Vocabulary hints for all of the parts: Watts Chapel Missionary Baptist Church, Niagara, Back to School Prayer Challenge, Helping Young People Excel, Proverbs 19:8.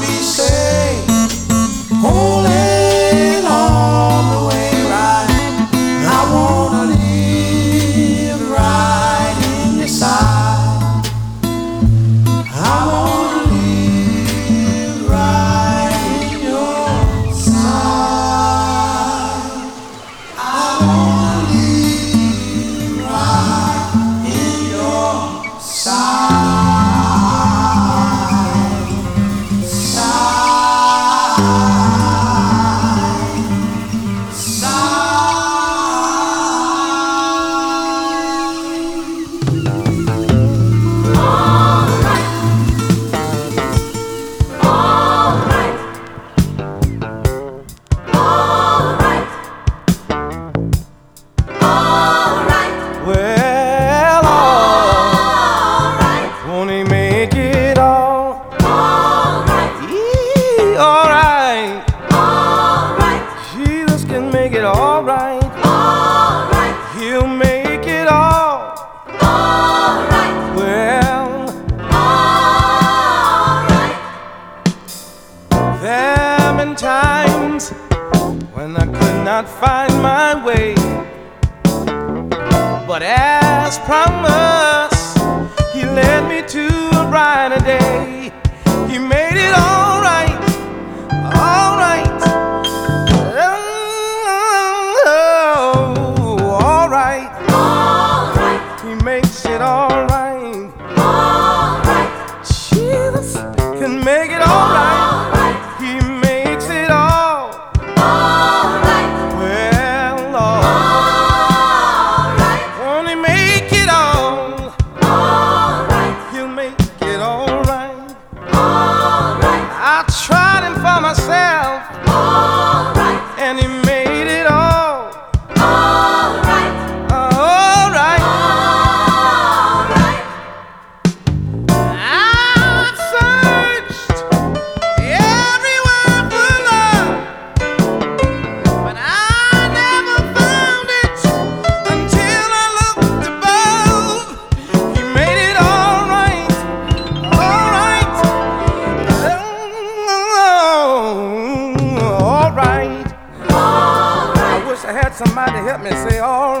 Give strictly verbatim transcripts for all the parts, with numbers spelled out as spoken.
All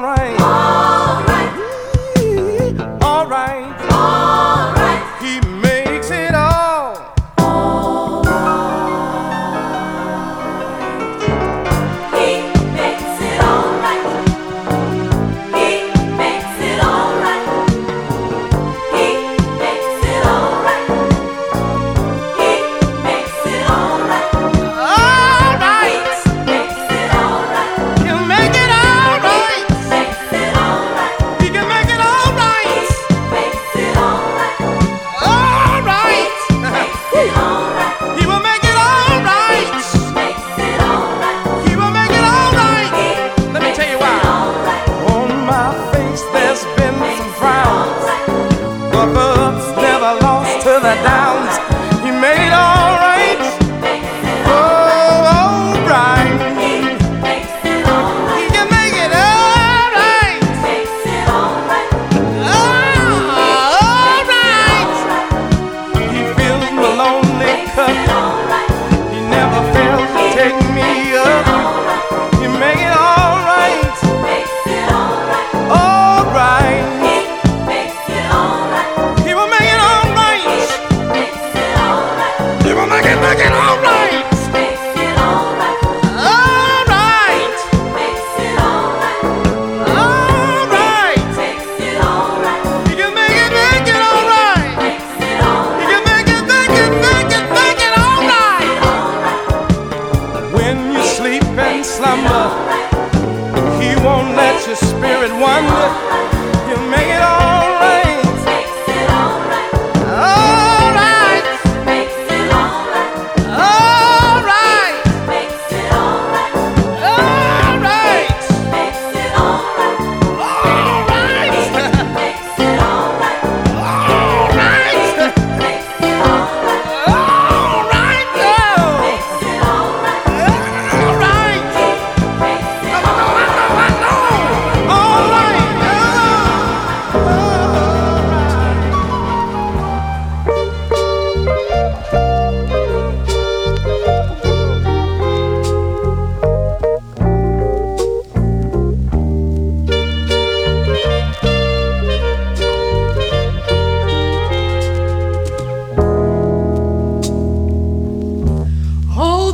right.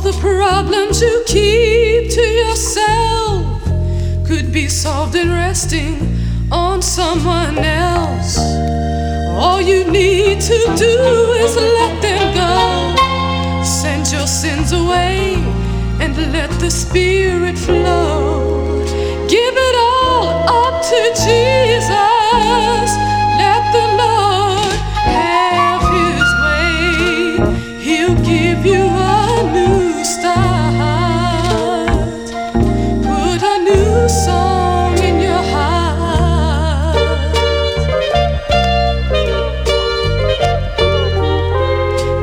the problems you keep to yourself could be solved in resting on someone else. All you need to do is let them go. Send your sins away and let the Spirit flow. Give it all up to Jesus. Let the Lord have His way. He'll give you a new start. Put a new song in your heart.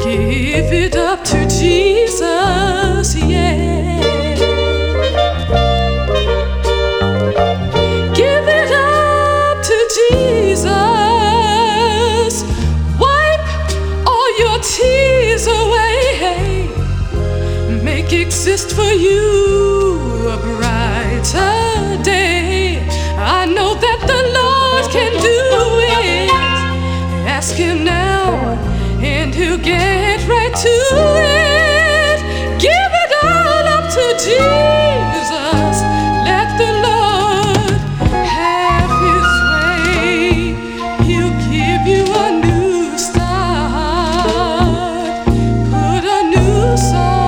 Give it up to Jesus, yeah. Exist for you a brighter day. I know that the Lord can do it. Ask Him now and He'll get right to it. Give it all up to Jesus. Let the Lord have His way. He'll give you a new start. Put a new song.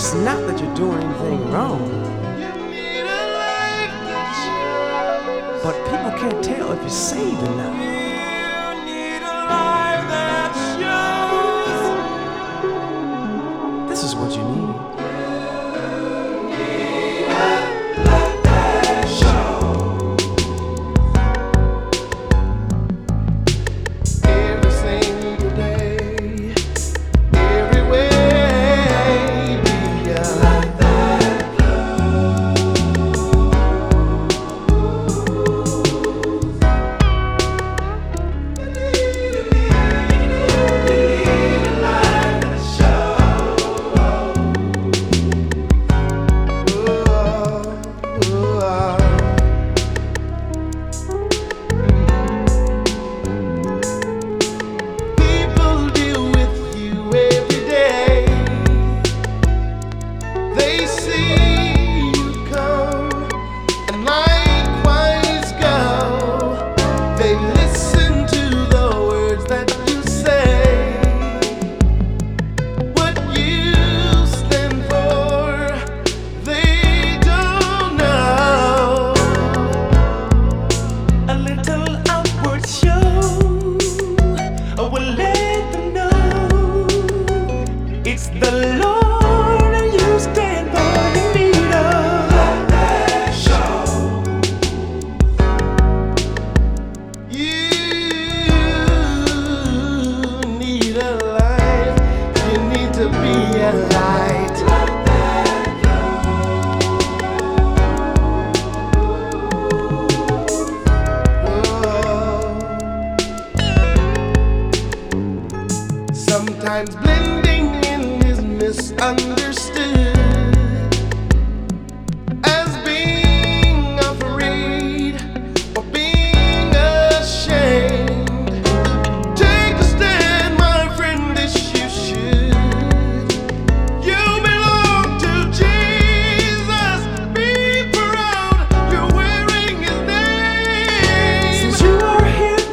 It's not that you're doing anything wrong, but people can't tell if you're saved or not. You need a life that shows. This is what you need. You need a life that shows. Every single day, everywhere. Sometimes blending in is misunderstood as being afraid or being ashamed. Take a stand, my friend, this you should. You belong to Jesus. Be proud, you're wearing His name. Since you are here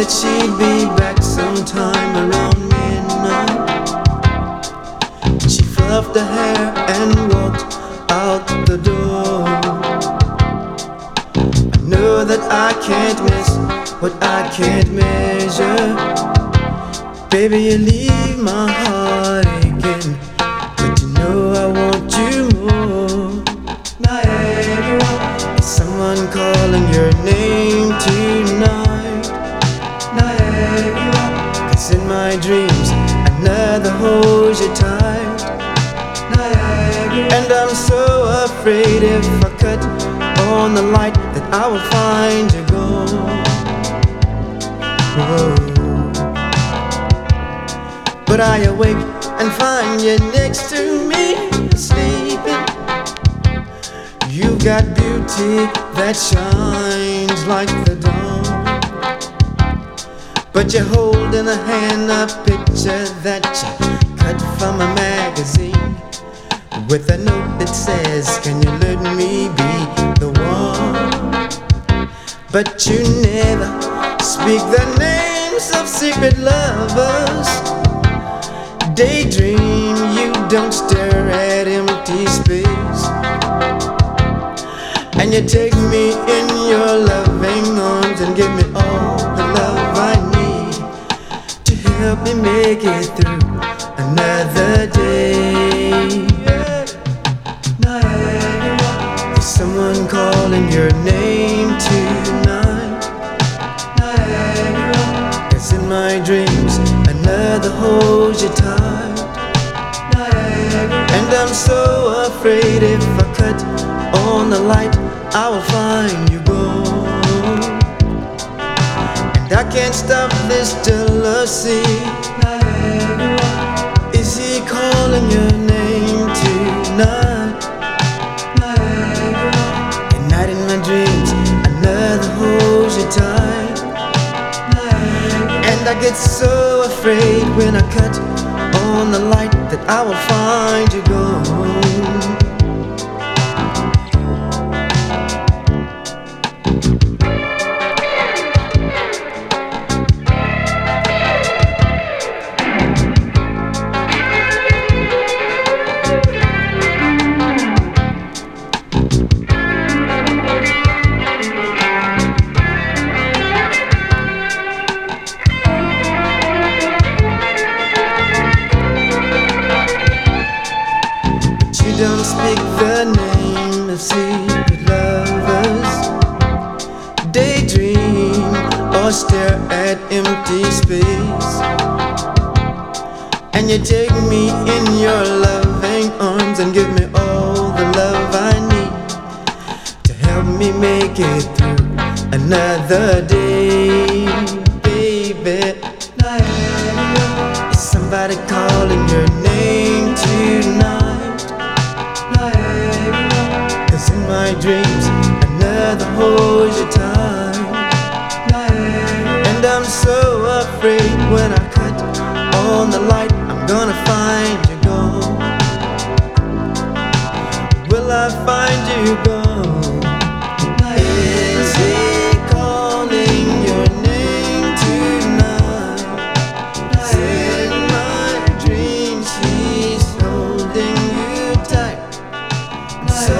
that she'd be back sometime around midnight. She fluffed her hair and walked out the door. I know that I can't miss what I can't measure. Baby, you leave my heart aching, but you know I want you more. Niagara, is someone calling your name tonight? Niagara, 'cause in my dreams I never hold you tight. Niagara, and I'm so afraid if I cut on the light that I will find you gone. Whoa. But I awake and find you next to me, sleeping. You've got beauty that shines like the dawn, but you hold in a hand a picture that you cut from a magazine, with a note that says, "Can you let me be the one?" But you never speak the names of secret lovers. Daydream, you don't stare at empty space. And you take me in your loving arms and give me all the love I need to help me make it through another day. Niagara, there's someone calling your name tonight. In my dreams, another holds you tight. And I'm so afraid if I cut on the light, I will find you gone. And I can't stop this jealousy. Is he calling your name tonight? At night in my dreams, another holds you tight. I get so afraid when I cut on the light that I will find you gone. Don't speak the name of secret lovers. Daydream or stare at empty space. And you take me in your loving arms and give me all the love I need to help me make it through another day, baby. Niagara, is somebody calling your name tonight? My dreams, another holds your time. And I'm so afraid when I cut on the light, I'm gonna find you gone. Will I find you gone? Is he calling your name tonight? In my dreams, he's holding you tight. So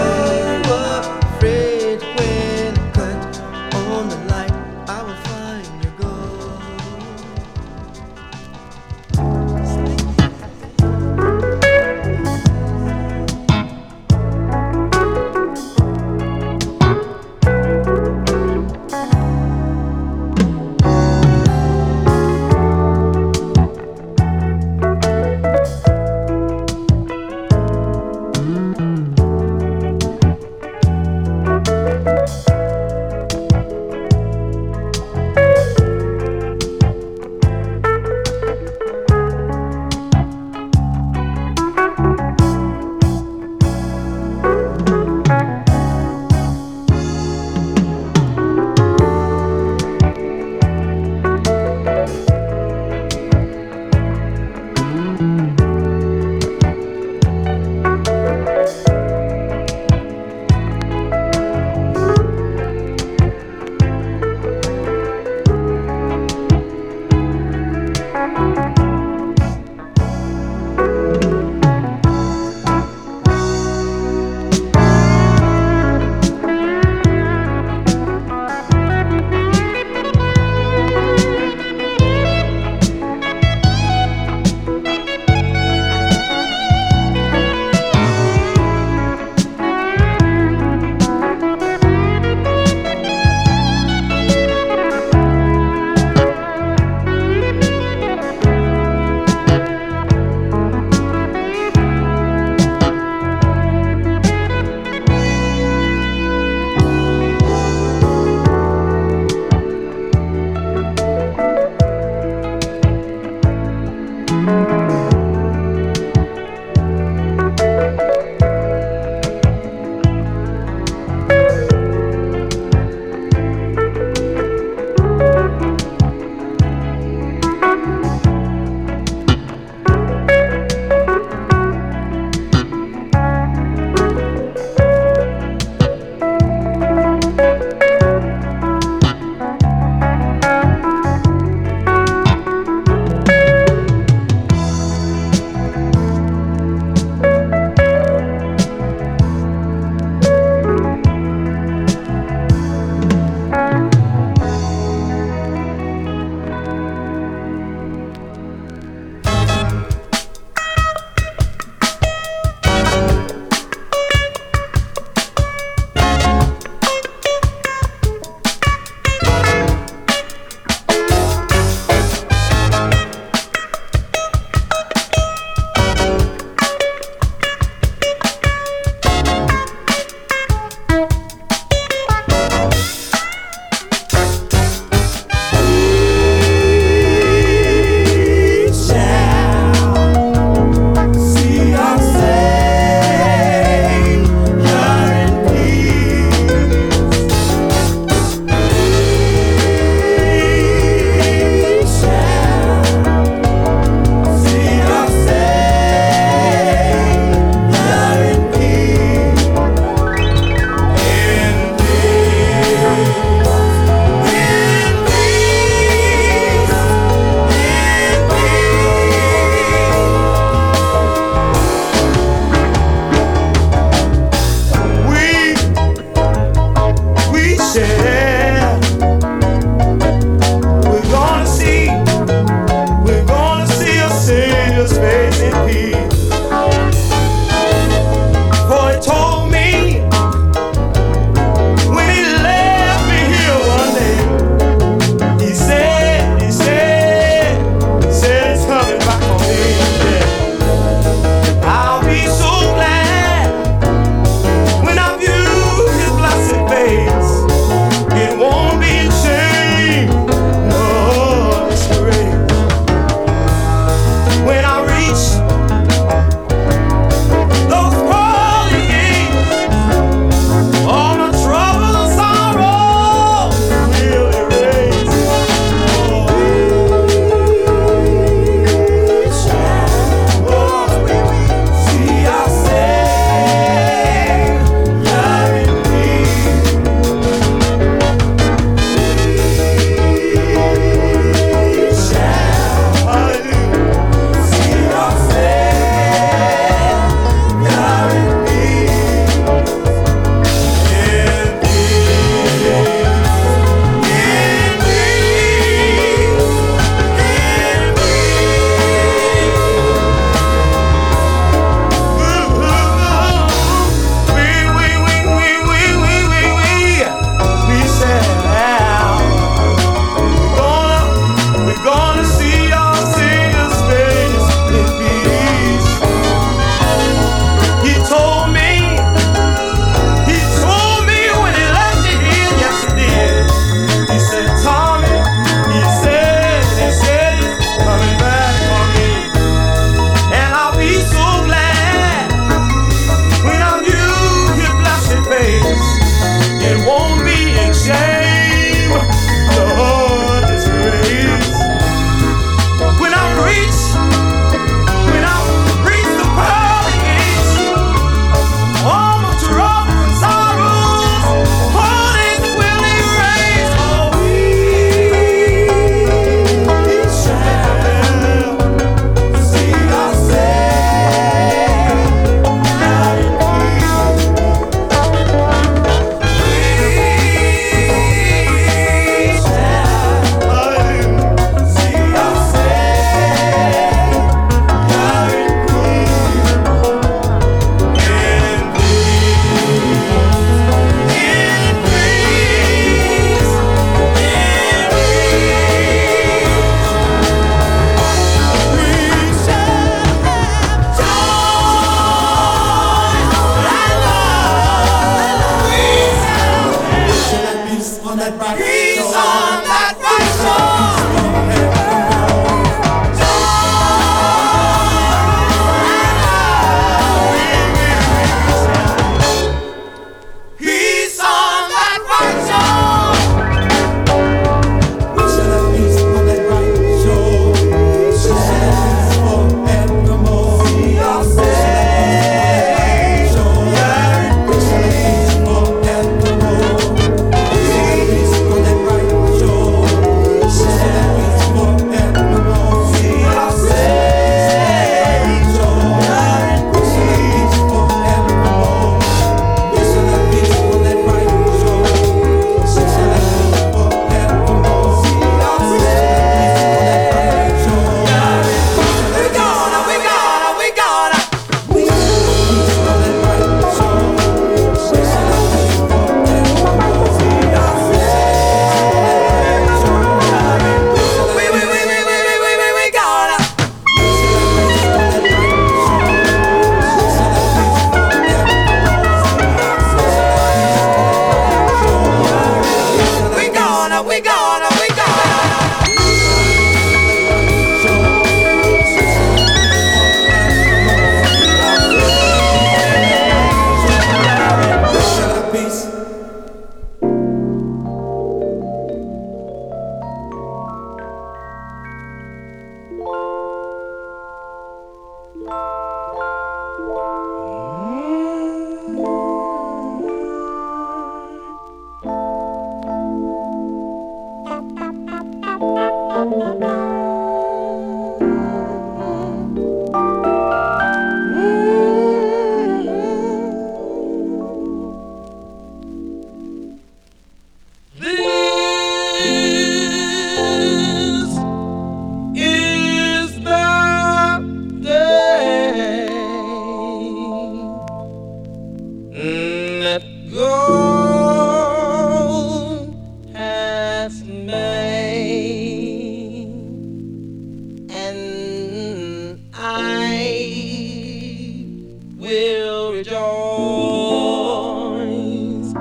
rejoice.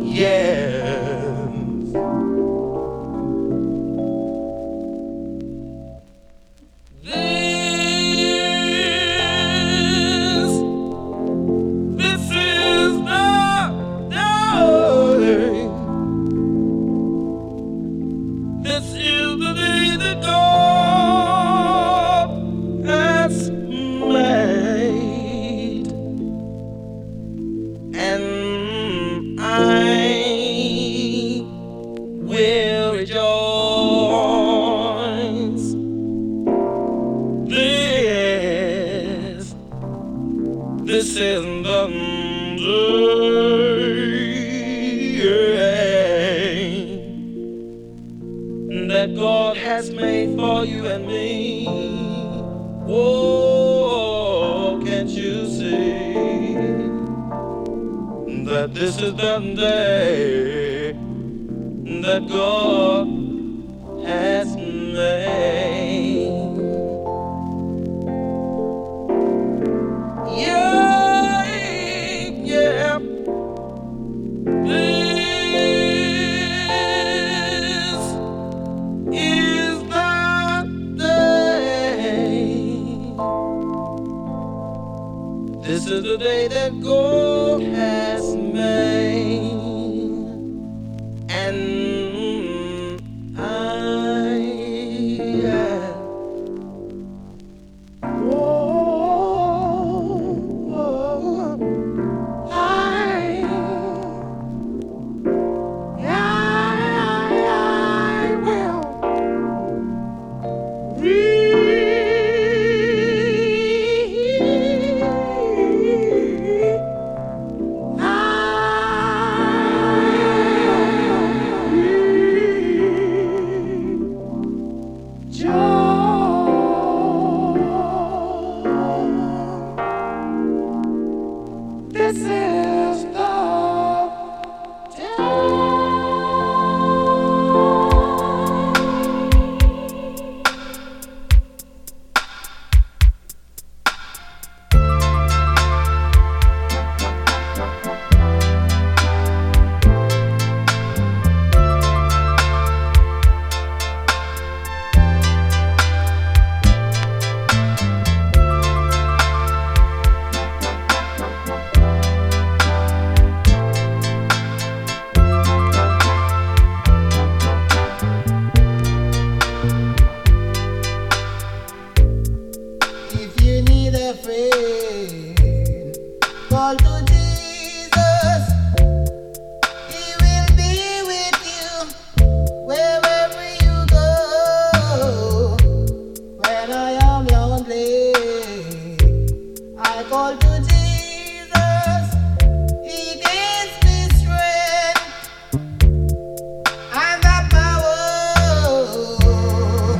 Yes. This, this is the day. This is the day that God has made, and I will rejoice. This, this is the day that God has made for you and me. Oh, can't you see that this is the day that God has made? Yeah, yeah. This is the day. This is the day that God has made. This is the day. Call to Jesus, He will be with you wherever you go. When I am lonely, I call to Jesus, He gives me strength and the power.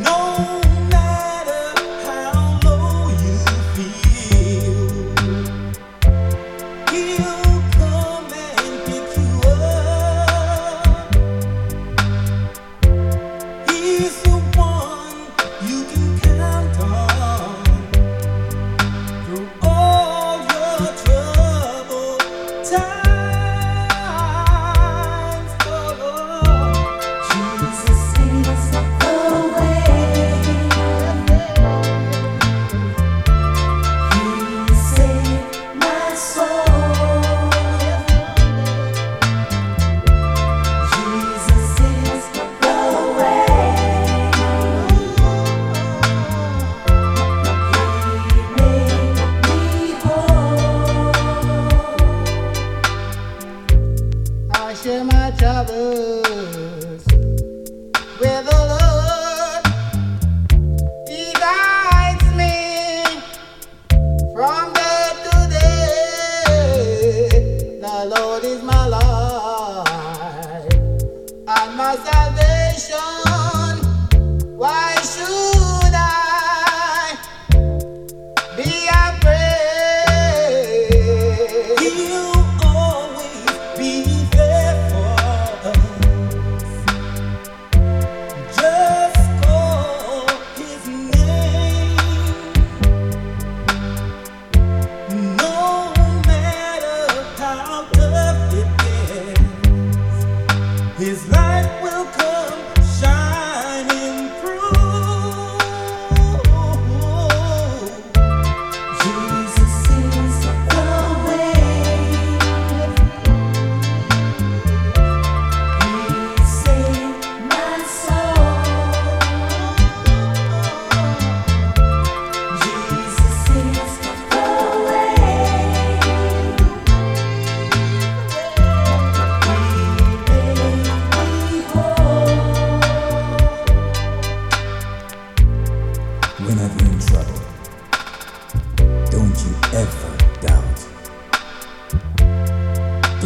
No matter how low you feel, He'll come and pick you up. He's the one you can count on through all your troubled times. Oh, Jesus is the way. He saved my soul. I share my troubles with the Lord. He guides me from day to day. The Lord is my light and my salvation. Why should I be afraid? He'll always be there for us.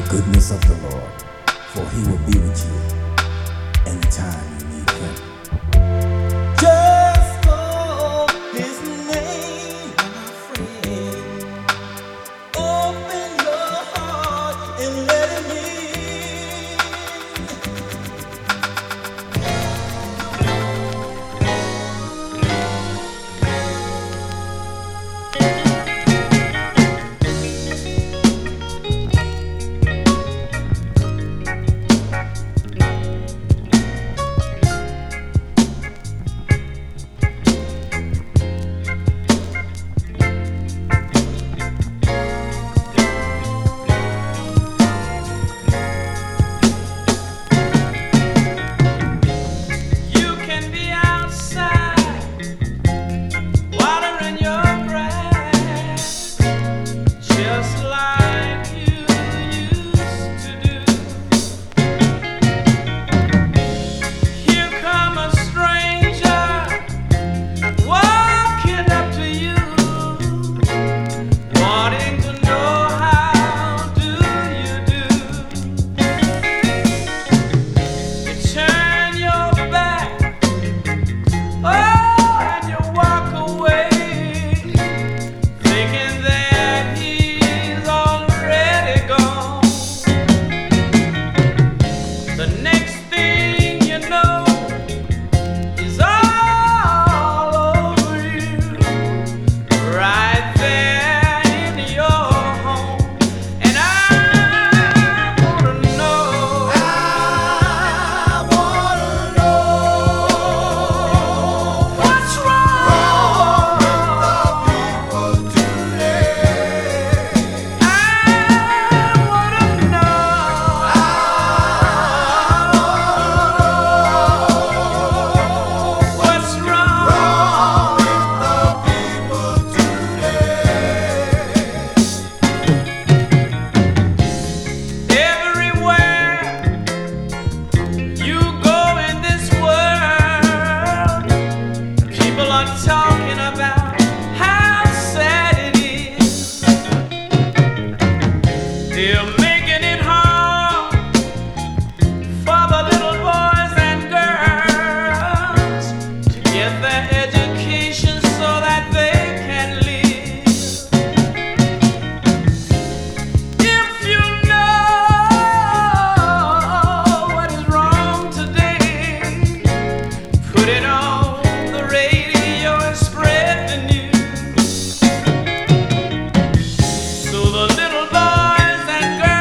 the goodness of the Lord, for he will be with you anytime you need him. Just call his name, my friend. Open your heart and let him the little boys and girls.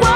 What?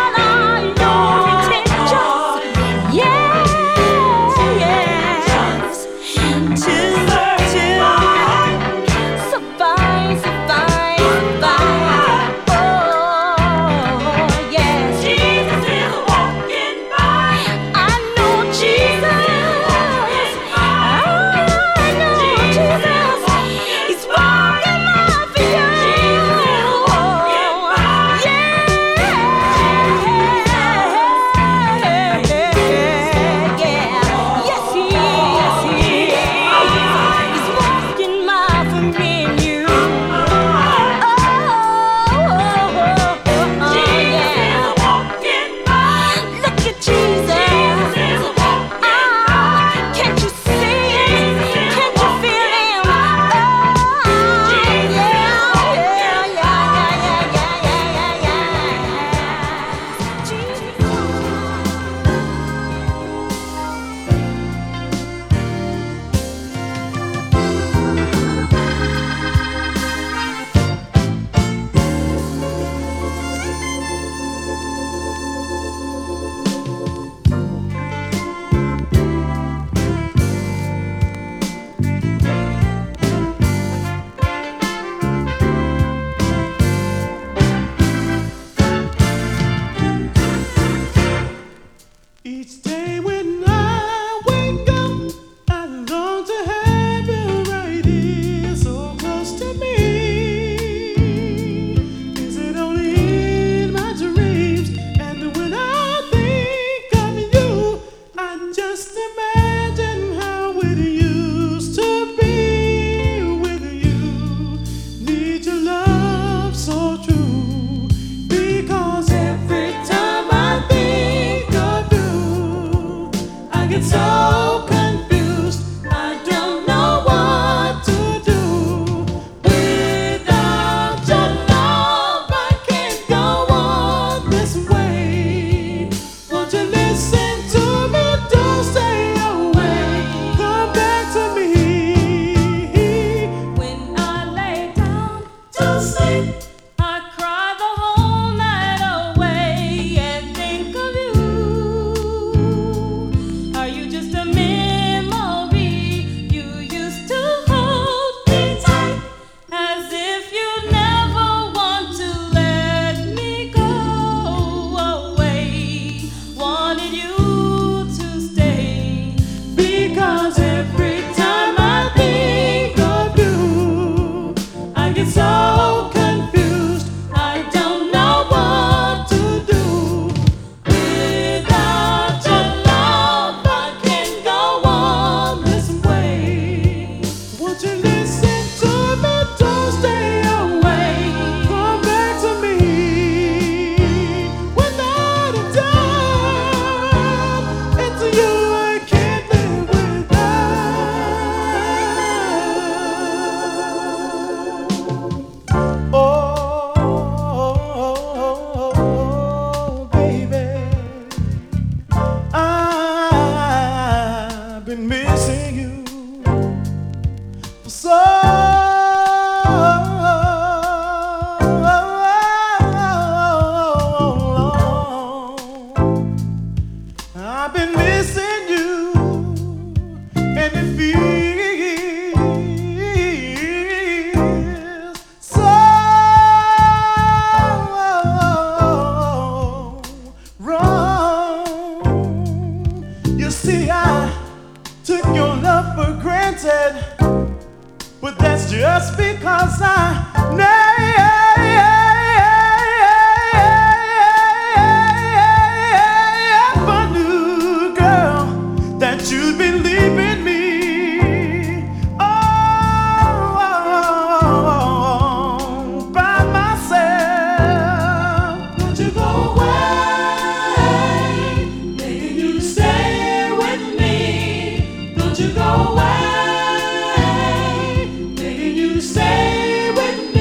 tainted, but that's just because I never knew, girl, that you'd be leaving me all by myself. Would you go away, making you stay with me? Don't you go away. Stay with me.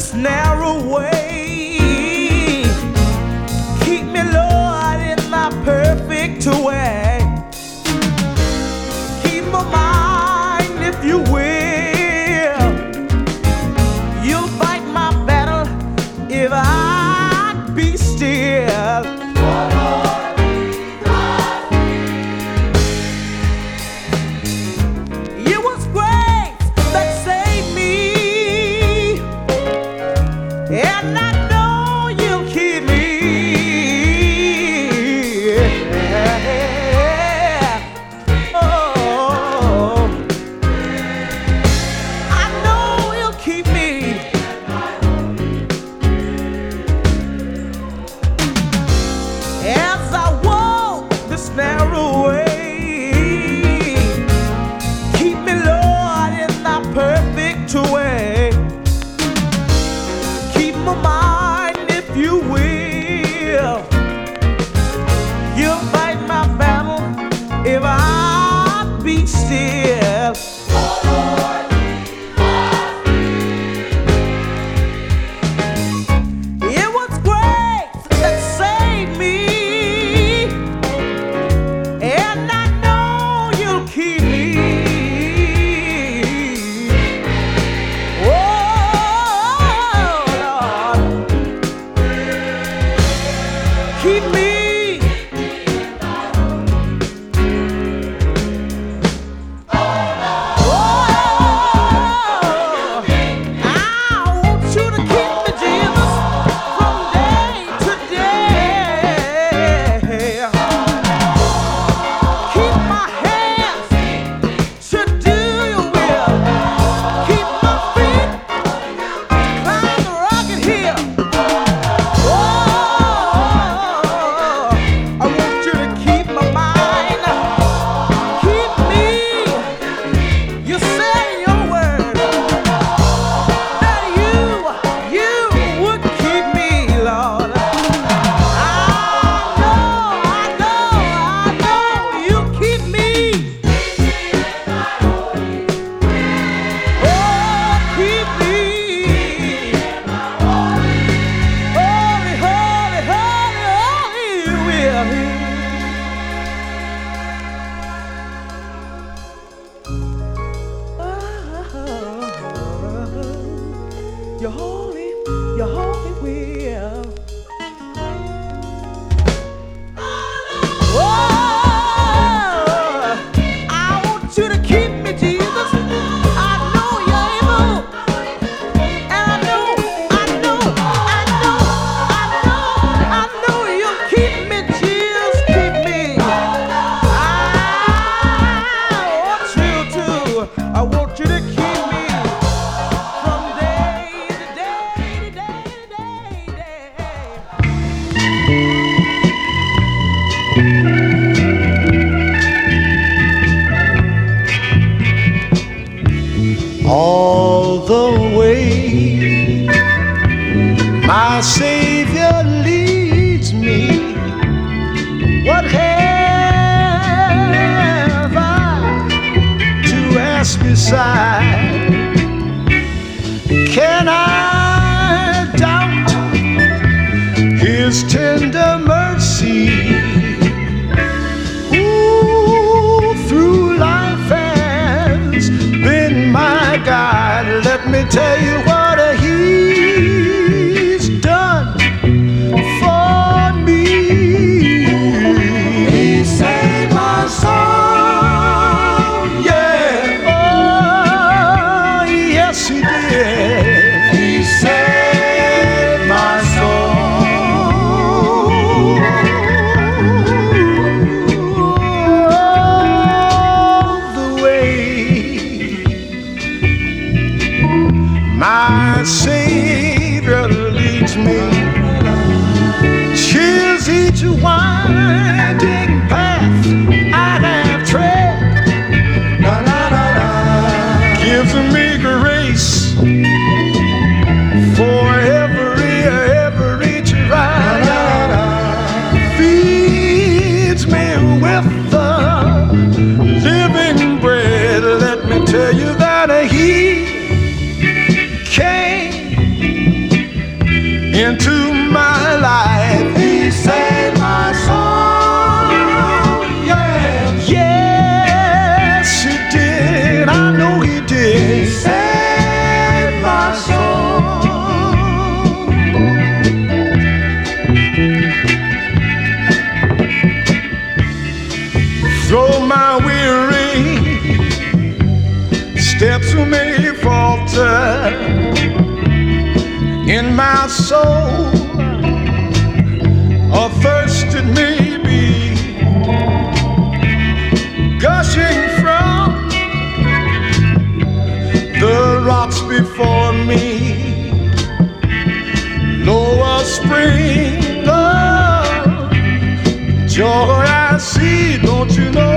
this narrow way. Keep me, Lord, in thy perfect way. Keep my mind, if you will. You'll fight my battle if I be still. For Lord, be thy spirit. It was great. And I know you'll keep me. Oh, I know you'll keep me. As I walk this narrow way, keep me, Lord, in thy perfect way. You will, you'll fight my battle if I be still. Oh Lord, keep my spirit. It was grace that saved me, and I know you'll keep me. Keep me. Oh, I want you to keep me, Jesus, from day to day. Keep my hands to do your will. Keep my feet climb the rocket hill. You're holy, you're holy will. Oh, I want you to keep me, Jesus. I know you're able. And I know, I know, I know, I know, I know you'll keep me, Jesus, keep me. I want you to, I want you to keep. All the way my Savior leads me, what have I to ask beside? Can I doubt His tender mercy? Let me tell you what He's done for me. He saved my soul, yeah. Oh, yes, He did. He saved my soul. All the way my Savior leads me, cheers each winding path I have tread, la, la, la, la. Gives me grace for every, every trial, la, la, la. Feeds me with the living bread. Let me tell you that He came into my life. He saved my soul. Yeah. Yes, he did. I know he did. He saved my soul. Through my weary steps who may falter. In my soul, athirst it may be, gushing from the rocks before me. Lo, a spring of joy I see, don't you know?